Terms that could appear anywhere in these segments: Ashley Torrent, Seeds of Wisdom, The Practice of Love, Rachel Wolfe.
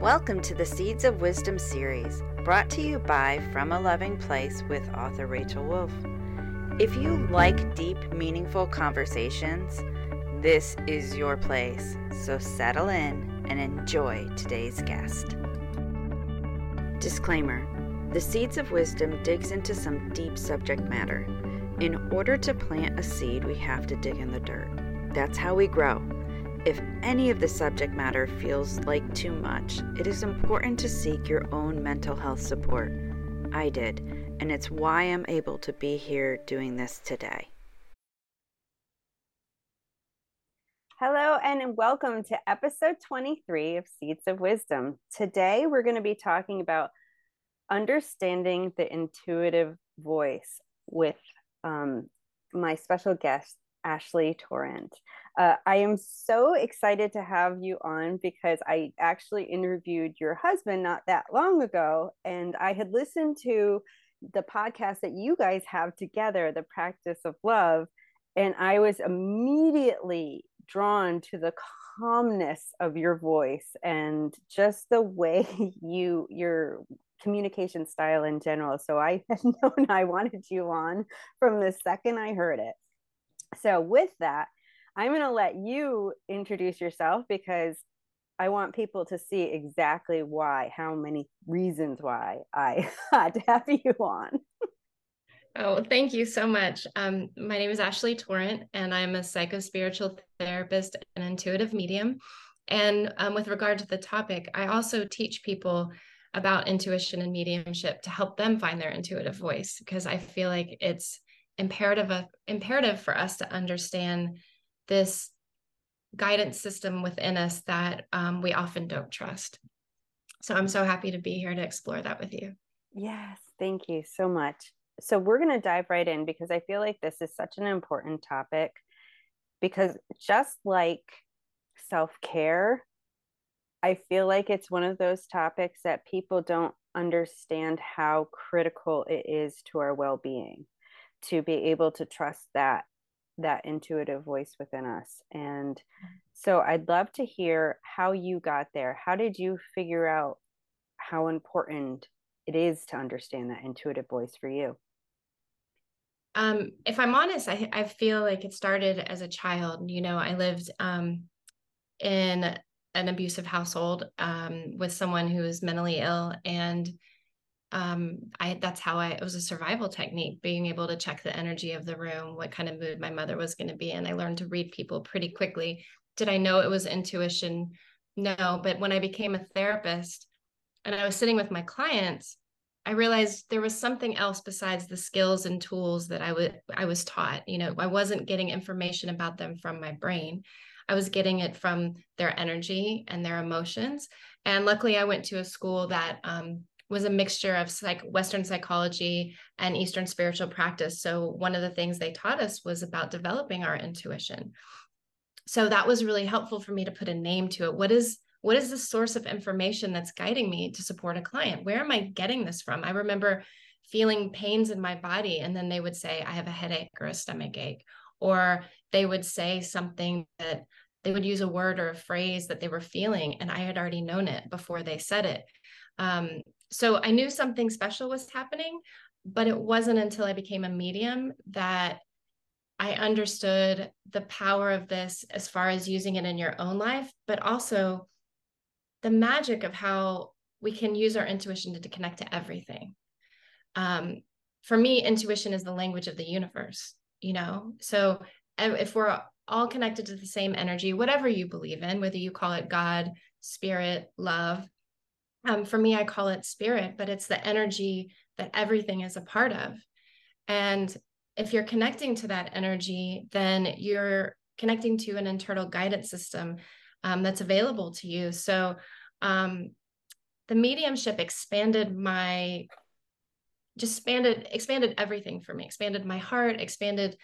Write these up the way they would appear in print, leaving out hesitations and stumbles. Welcome to the Seeds of Wisdom series, brought to you by From a Loving Place with author Rachel Wolfe. If you like deep, meaningful conversations, this is your place. So settle in and enjoy today's guest. Disclaimer: The Seeds of Wisdom digs into some deep subject matter. In order to plant a seed, we have to dig in the dirt. That's how we grow. If any of the subject matter feels like too much, it is important to seek your own mental health support. I did, and it's why I'm able to be here doing this today. Hello and welcome to episode 23 of Seeds of Wisdom. Today we're going to be talking about understanding the intuitive voice with my special guest, Ashley Torrent. I am so excited to have you on because I actually interviewed your husband not that long ago, and I had listened to the podcast that you guys have together, The Practice of Love, and I was immediately drawn to the calmness of your voice and just the way your communication style in general. So I had known I wanted you on from the second I heard it. So with that, I'm going to let you introduce yourself because I want people to see exactly why, how many reasons why I had to have you on. Oh, thank you so much. My name is Ashley Torrent, and I'm a psychospiritual therapist and intuitive medium. And with regard to the topic, I also teach people about intuition and mediumship to help them find their intuitive voice, because I feel like it's imperative for us to understand this guidance system within us that we often don't trust. So I'm so happy to be here to explore that with you. Yes, thank you so much. So we're going to dive right in because I feel like this is such an important topic, because just like self-care, I feel like it's one of those topics that people don't understand how critical it is to our well-being, to be able to trust that intuitive voice within us. And so I'd love to hear how you got there. How did you figure out how important it is to understand that intuitive voice for you? If I'm honest, I feel like it started as a child. You know, I lived in an abusive household with someone who was mentally ill, and it was a survival technique, being able to check the energy of the room, what kind of mood my mother was going to be in. I learned to read people pretty quickly. Did I know it was intuition? No. But when I became a therapist and I was sitting with my clients, I realized there was something else besides the skills and tools that I was taught. You know, I wasn't getting information about them from my brain. I was getting it from their energy and their emotions. And luckily I went to a school that, was a mixture of Western psychology and Eastern spiritual practice. So one of the things they taught us was about developing our intuition. So that was really helpful for me to put a name to it. What is the source of information that's guiding me to support a client? Where am I getting this from? I remember feeling pains in my body, and then they would say, I have a headache or a stomach ache, or they would say something that they would use a word or a phrase that they were feeling, and I had already known it before they said it. So I knew something special was happening, but it wasn't until I became a medium that I understood the power of this as far as using it in your own life, but also the magic of how we can use our intuition to connect to everything. For me, intuition is the language of the universe, you know? So if we're all connected to the same energy, whatever you believe in, whether you call it God, spirit, love, for me, I call it spirit, but it's the energy that everything is a part of. And if you're connecting to that energy, then you're connecting to an internal guidance system that's available to you. So the mediumship expanded everything for me, expanded my heart, expanded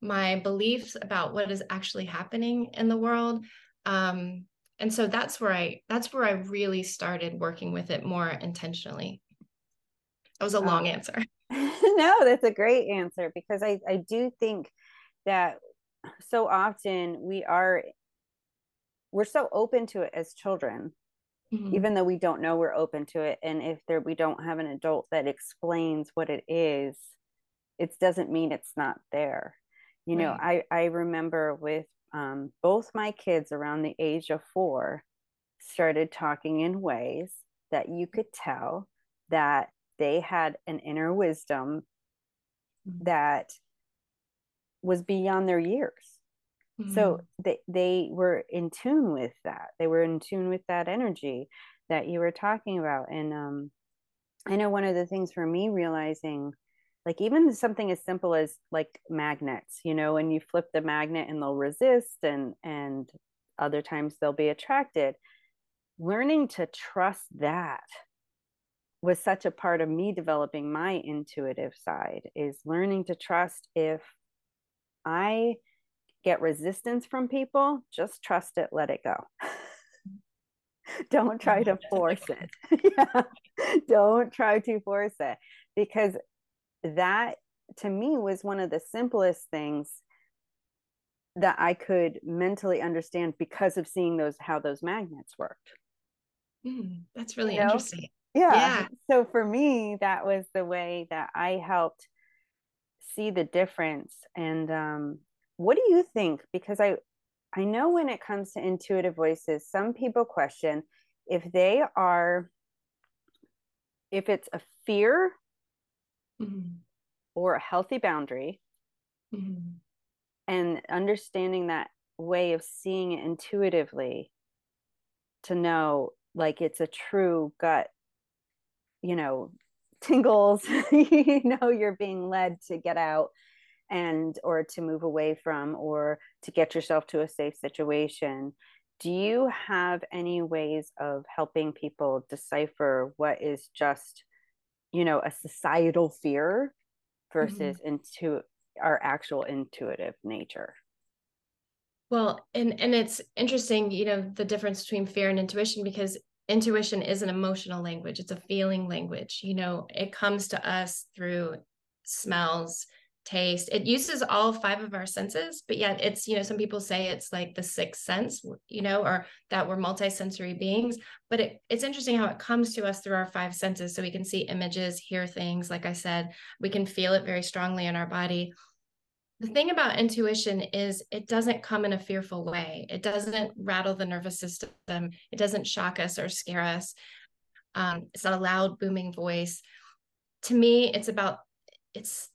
my beliefs about what is actually happening in the world. And so that's where I really started working with it more intentionally. That was a long answer. No, that's a great answer, because I do think that so often we're so open to it as children, mm-hmm. even though we don't know, we're open to it. And if we don't have an adult that explains what it is, it doesn't mean it's not there. You know, I remember with both my kids around the age of 4 started talking in ways that you could tell that they had an inner wisdom that was beyond their years. Mm-hmm. So they were in tune with that. They were in tune with that energy that you were talking about. And I know one of the things for me realizing, like even something as simple as like magnets, you know, and you flip the magnet and they'll resist and other times they'll be attracted. Learning to trust that was such a part of me developing my intuitive side, is learning to trust if I get resistance from people, just trust it, let it go. Don't try to force it. Yeah. Don't try to force it, because that to me was one of the simplest things that I could mentally understand because of seeing how those magnets worked. That's really interesting. Yeah. So for me, that was the way that I helped see the difference. And what do you think? Because I know when it comes to intuitive voices, some people question if it's a fear or a healthy boundary, and understanding that way of seeing it intuitively to know, like, it's a true gut, you know, tingles, you know, you're being led to get out or to move away from, or to get yourself to a safe situation. Do you have any ways of helping people decipher what is just, you know, a societal fear versus into our actual intuitive nature? Well, and it's interesting, you know, the difference between fear and intuition, because intuition is an emotional language. It's a feeling language. You know, it comes to us through smells, taste. It uses all 5 of our senses, but yet it's, you know, some people say it's like the 6th sense, you know, or that we're multisensory beings, but it's interesting how it comes to us through our 5 senses. So we can see images, hear things. Like I said, we can feel it very strongly in our body. The thing about intuition is it doesn't come in a fearful way. It doesn't rattle the nervous system. It doesn't shock us or scare us. It's not a loud, booming voice. To me, it's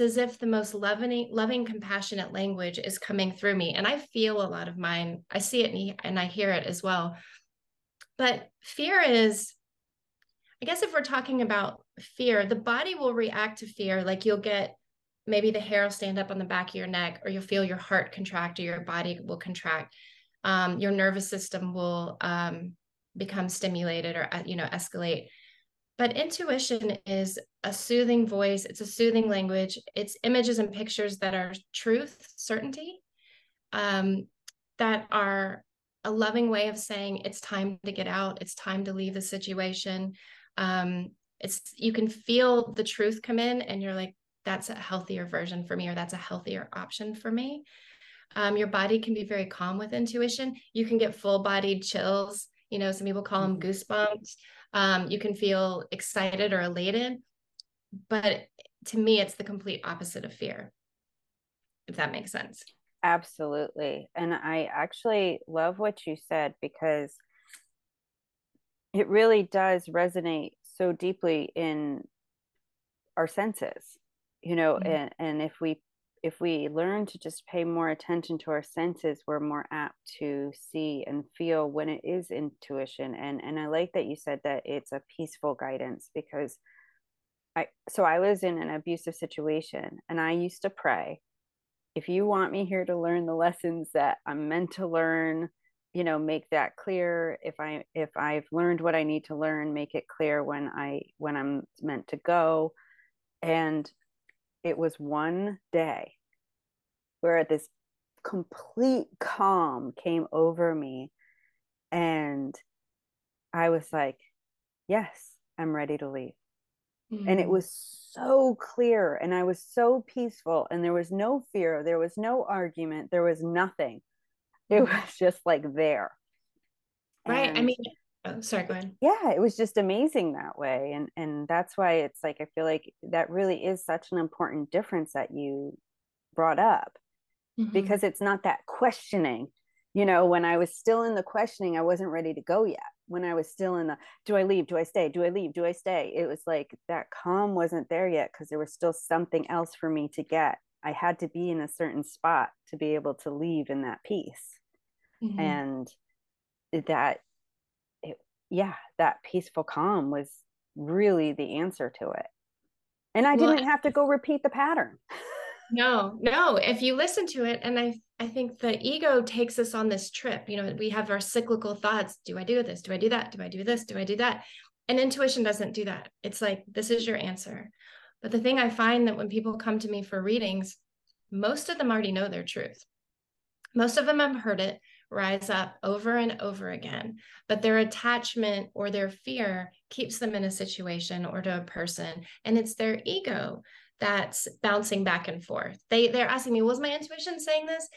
as if the most loving, compassionate language is coming through me. And I feel a lot of mine. I see it and I hear it as well. But fear is, I guess if we're talking about fear, the body will react to fear. Like you'll get, maybe the hair will stand up on the back of your neck, or you'll feel your heart contract, or your body will contract. Your nervous system will become stimulated or, you know, escalate. But intuition is a soothing voice. It's a soothing language. It's images and pictures that are truth, certainty, that are a loving way of saying it's time to get out. It's time to leave the situation. You can feel the truth come in and you're like, that's a healthier version for me, or that's a healthier option for me. Your body can be very calm with intuition. You can get full-bodied chills. You know, some people call them goosebumps. You can feel excited or elated. But to me, it's the complete opposite of fear, if that makes sense. Absolutely. And I actually love what you said, because it really does resonate so deeply in our senses. You know, and if we learn to just pay more attention to our senses, we're more apt to see and feel when it is intuition. And I like that you said that it's a peaceful guidance, because I was in an abusive situation and I used to pray, if you want me here to learn the lessons that I'm meant to learn, you know, make that clear. If I've learned what I need to learn, make it clear when I'm meant to go. And it was one day where this complete calm came over me and I was like, yes, I'm ready to leave. And it was so clear and I was so peaceful and there was no fear. There was no argument. There was nothing. It was just like there. Right. And I mean, Oh, sorry, go ahead. Yeah, it was just amazing that way. And that's why it's like, I feel like that really is such an important difference that you brought up, mm-hmm. because it's not that questioning. You know, when I was still in the questioning, I wasn't ready to go yet. When I was still in the, do I leave? Do I stay? Do I leave? Do I stay? It was like that calm wasn't there yet, because there was still something else for me to get. I had to be in a certain spot to be able to leave in that peace. Mm-hmm. And that peaceful calm was really the answer to it. And I didn't have to go repeat the pattern. No. If you listen to it, and I think the ego takes us on this trip, you know, we have our cyclical thoughts. Do I do this? Do I do that? Do I do this? Do I do that? And intuition doesn't do that. It's like, this is your answer. But the thing I find that when people come to me for readings, most of them already know their truth. Most of them have heard it rise up over and over again, but their attachment or their fear keeps them in a situation or to a person. And it's their ego that's bouncing back and forth. They're asking me, was my intuition saying this?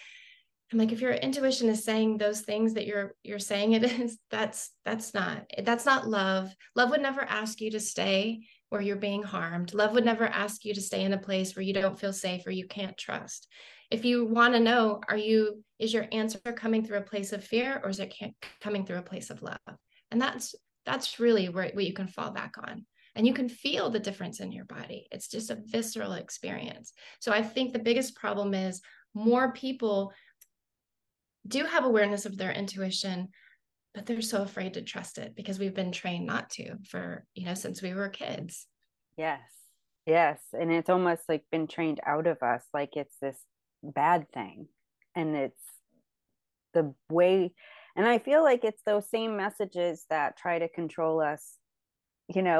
I'm like, if your intuition is saying those things that you're saying it is, that's not love. Love would never ask you to stay where you're being harmed. Love would never ask you to stay in a place where you don't feel safe or you can't trust. If you want to know, is your answer coming through a place of fear, or is it coming through a place of love? And that's really where you can fall back on. And you can feel the difference in your body. It's just a visceral experience. So I think the biggest problem is more people do have awareness of their intuition, but they're so afraid to trust it because we've been trained not to for, since we were kids. Yes. And it's almost like been trained out of us. Like it's this bad thing. And it's the way, and I feel like it's those same messages that try to control us.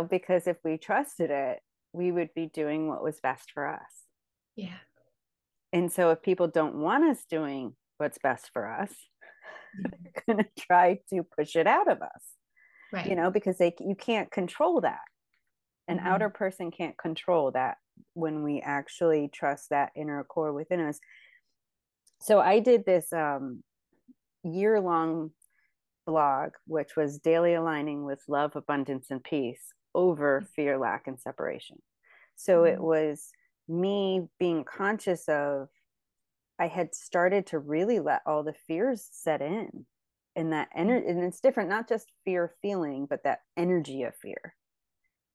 Because if we trusted it, we would be doing what was best for us. Yeah. And so if people don't want us doing what's best for us, mm-hmm. they're going to try to push it out of us, right? Because you can't control that. An mm-hmm. outer person can't control that when we actually trust that inner core within us. So I did this year-long blog, which was daily aligning with love, abundance, and peace over fear, lack, and separation. So mm-hmm. it was me being conscious of, I had started to really let all the fears set in, and that energy, and it's different, not just fear feeling, but that energy of fear.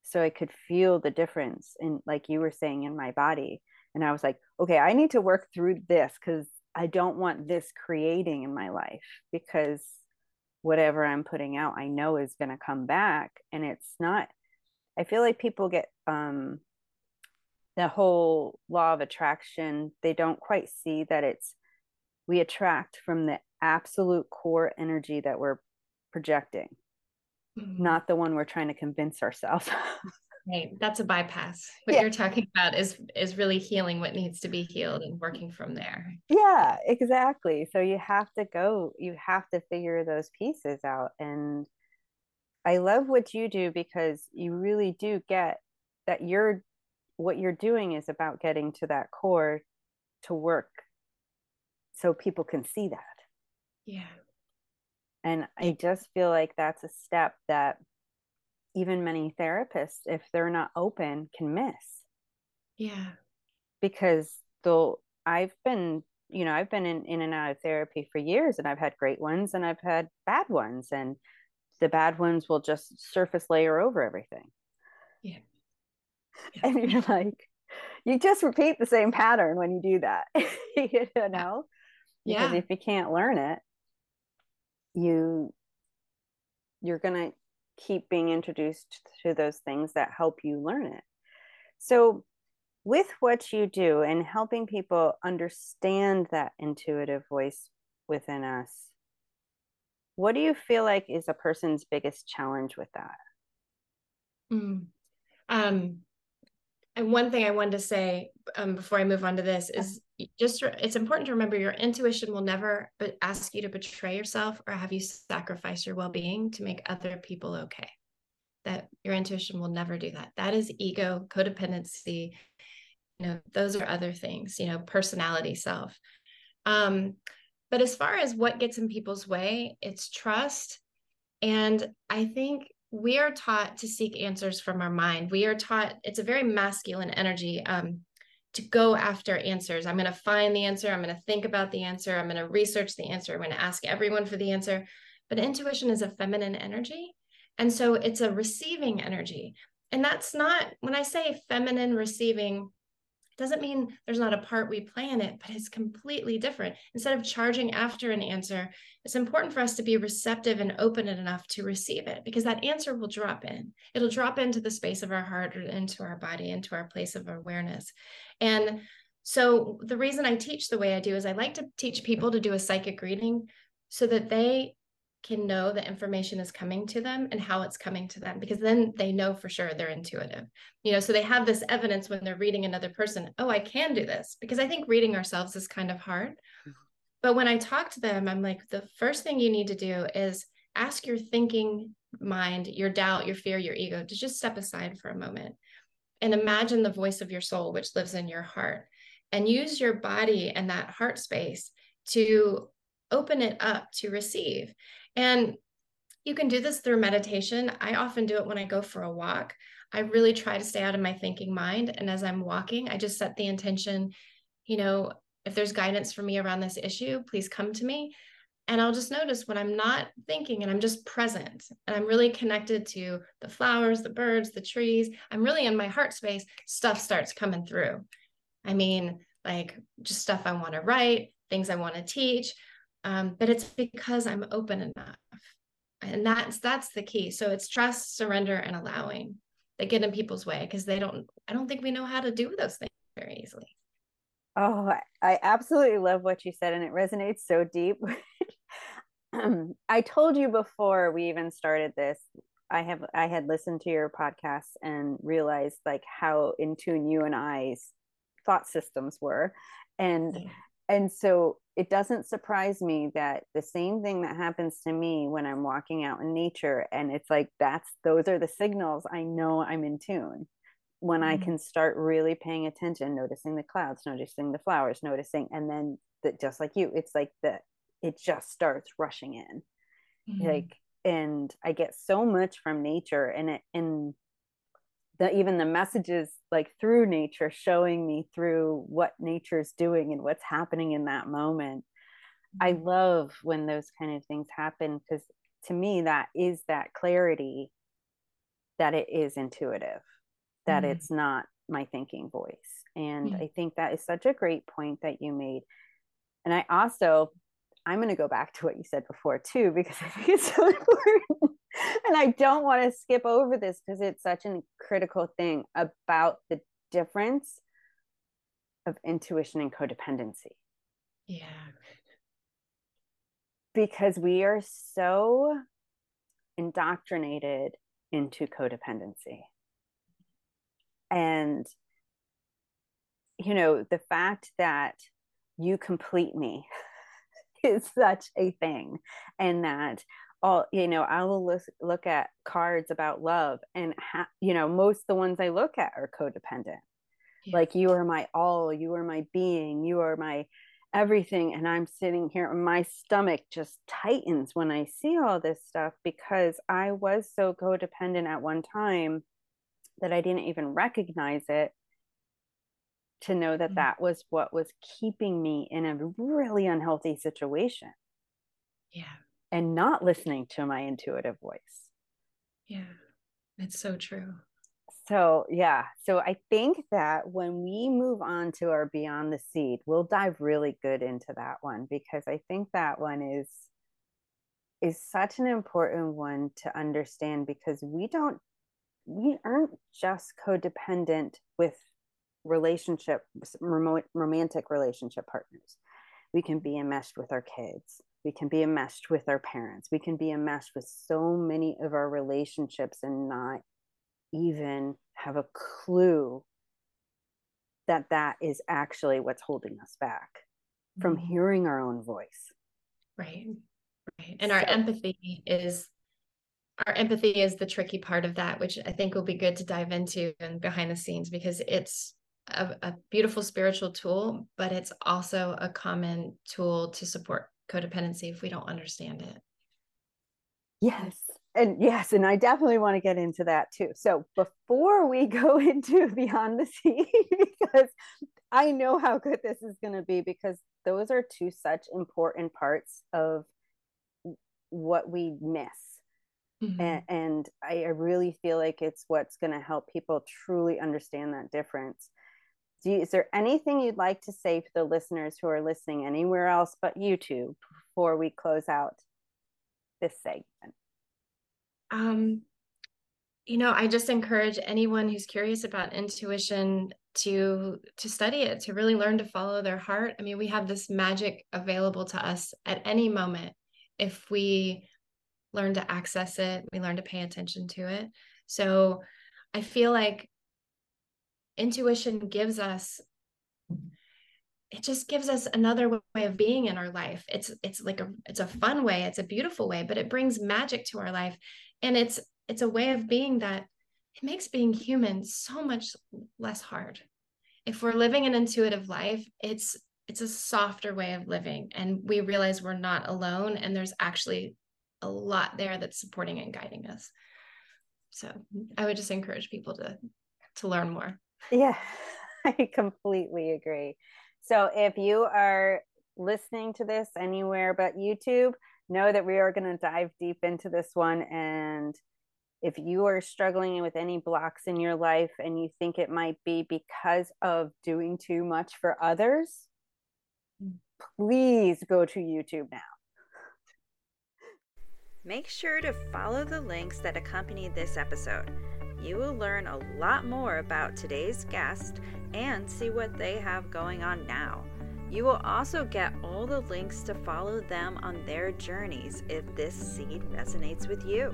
So I could feel the difference in, like you were saying, in my body. And I was like, okay, I need to work through this, because I don't want this creating in my life, because whatever I'm putting out, I know is going to come back. And it's not, I feel like people get the whole law of attraction. They don't quite see that we attract from the absolute core energy that we're projecting, mm-hmm. not the one we're trying to convince ourselves. Right. That's a bypass. What you're talking about is really healing what needs to be healed and working from there. Yeah, exactly. So you have to figure those pieces out. And I love what you do, because you really do get that what you're doing is about getting to that core to work so people can see that. Yeah. And I just feel like that's a step that even many therapists, if they're not open, can miss. Yeah. Because I've been in and out of therapy for years, and I've had great ones and I've had bad ones, and the bad ones will just surface layer over everything. Yeah. And you're like, you just repeat the same pattern when you do that, because if you can't learn it, you're going to keep being introduced to those things that help you learn it. So with what you do and helping people understand that intuitive voice within us, what do you feel like is a person's biggest challenge with that? And one thing I wanted to say before I move on to this is it's important to remember your intuition will never ask you to betray yourself or have you sacrifice your well-being to make other people okay. That your intuition will never do that. That is ego, codependency. Those are other things, personality, self. But as far as what gets in people's way, it's trust And I think we are taught to seek answers from our mind. We are taught, it's a very masculine energy to go after answers. I'm going to find the answer. I'm going to think about the answer. I'm going to research the answer. I'm going to ask everyone for the answer. But intuition is a feminine energy. And so it's a receiving energy. And that's not, when I say feminine receiving, doesn't mean there's not a part we play in it, but it's completely different. Instead of charging after an answer, it's important for us to be receptive and open enough to receive it, because that answer will drop in. It'll drop into the space of our heart or into our body, into our place of awareness. And so the reason I teach the way I do is I like to teach people to do a psychic reading so that they can know the information is coming to them and how it's coming to them, because then they know for sure they're intuitive, you know, so they have this evidence when they're reading another person. Oh, I can do this, because I think reading ourselves is kind of hard. But when I talk to them, I'm like, the first thing you need to do is ask your thinking mind, your doubt, your fear, your ego to just step aside for a moment and imagine the voice of your soul, which lives in your heart, and use your body and that heart space to open it up to receive. And you can do this through meditation. I often do it when I go for a walk. I really try to stay out of my thinking mind. And as I'm walking, I just set the intention, you know, if there's guidance for me around this issue, please come to me. And I'll just notice when I'm not thinking and I'm just present and I'm really connected to the flowers, the birds, the trees, I'm really in my heart space, stuff starts coming through. I mean, like just stuff I want to write, things I want to teach. But it's because I'm open enough, and that's the key. So it's trust, surrender, and allowing that get in people's way, because they don't, I don't think we know how to do those things very easily. Oh, I absolutely love what you said, and it resonates so deep. I told you before we even started this, I had listened to your podcast and realized like how in tune you and I's thought systems were, and yeah. And so it doesn't surprise me that the same thing that happens to me when I'm walking out in nature, and it's like, those are the signals I know I'm in tune when I can start really paying attention, noticing the clouds, noticing the flowers, noticing, and then just like you, it's like it just starts rushing in. Like, and I get so much from nature, and even the messages like through nature, showing me through what nature's doing and what's happening in that moment. I love when those kind of things happen, because to me, that is that clarity that it is intuitive, that it's not my thinking voice. And I think that is such a great point that you made. And I'm going to go back to what you said before too, because I think it's so important. And I don't want to skip over this, because it's such a critical thing about the difference of intuition and codependency. Yeah. Because we are so indoctrinated into codependency. And, you know, the fact that you complete me is such a thing, and that I will look at cards about love, and most of the ones I look at are codependent. Yeah. Like, you are my all, you are my being, you are my everything. And I'm sitting here, my stomach just tightens when I see all this stuff, because I was so codependent at one time that I didn't even recognize it, to know that that was what was keeping me in a really unhealthy situation. Yeah. And not listening to my intuitive voice. Yeah, that's so true. So, yeah. So I think that when we move on to our Beyond the Seed, we'll dive really good into that one, because I think that one is such an important one to understand, because we aren't just codependent with romantic relationship partners. We can be enmeshed with our kids. We can be enmeshed with our parents. We can be enmeshed with so many of our relationships and not even have a clue that that is actually what's holding us back from hearing our own voice. Right. Right. And our empathy is the tricky part of that, which I think will be good to dive into and behind the scenes, because it's a beautiful spiritual tool, but it's also a common tool to support codependency if we don't understand it. Yes. And yes, and I definitely want to get into that too. So before we go into Beyond the Sea, because I know how good this is going to be, because those are two such important parts of what we miss. Mm-hmm. And I really feel like it's what's going to help people truly understand that difference. Is there anything you'd like to say for the listeners who are listening anywhere else but YouTube before we close out this segment? You know, I just encourage anyone who's curious about intuition to study it, to really learn to follow their heart. I mean, we have this magic available to us at any moment if we learn to access it, we learn to pay attention to it. So I feel like intuition gives us another way of being in our life. It's a fun way. It's a beautiful way, but it brings magic to our life. And it's a way of being that it makes being human so much less hard. If we're living an intuitive life, it's a softer way of living. And we realize we're not alone. And there's actually a lot there that's supporting and guiding us. So I would just encourage people to learn more. Yeah, I completely agree. So if you are listening to this anywhere but YouTube, know that we are going to dive deep into this one. And if you are struggling with any blocks in your life and you think it might be because of doing too much for others, please go to YouTube now. Make sure to follow the links that accompany this episode. You will learn a lot more about today's guest and see what they have going on now. You will also get all the links to follow them on their journeys if this seed resonates with you.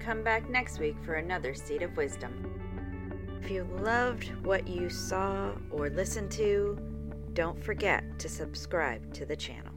Come back next week for another Seed of Wisdom. If you loved what you saw or listened to, don't forget to subscribe to the channel.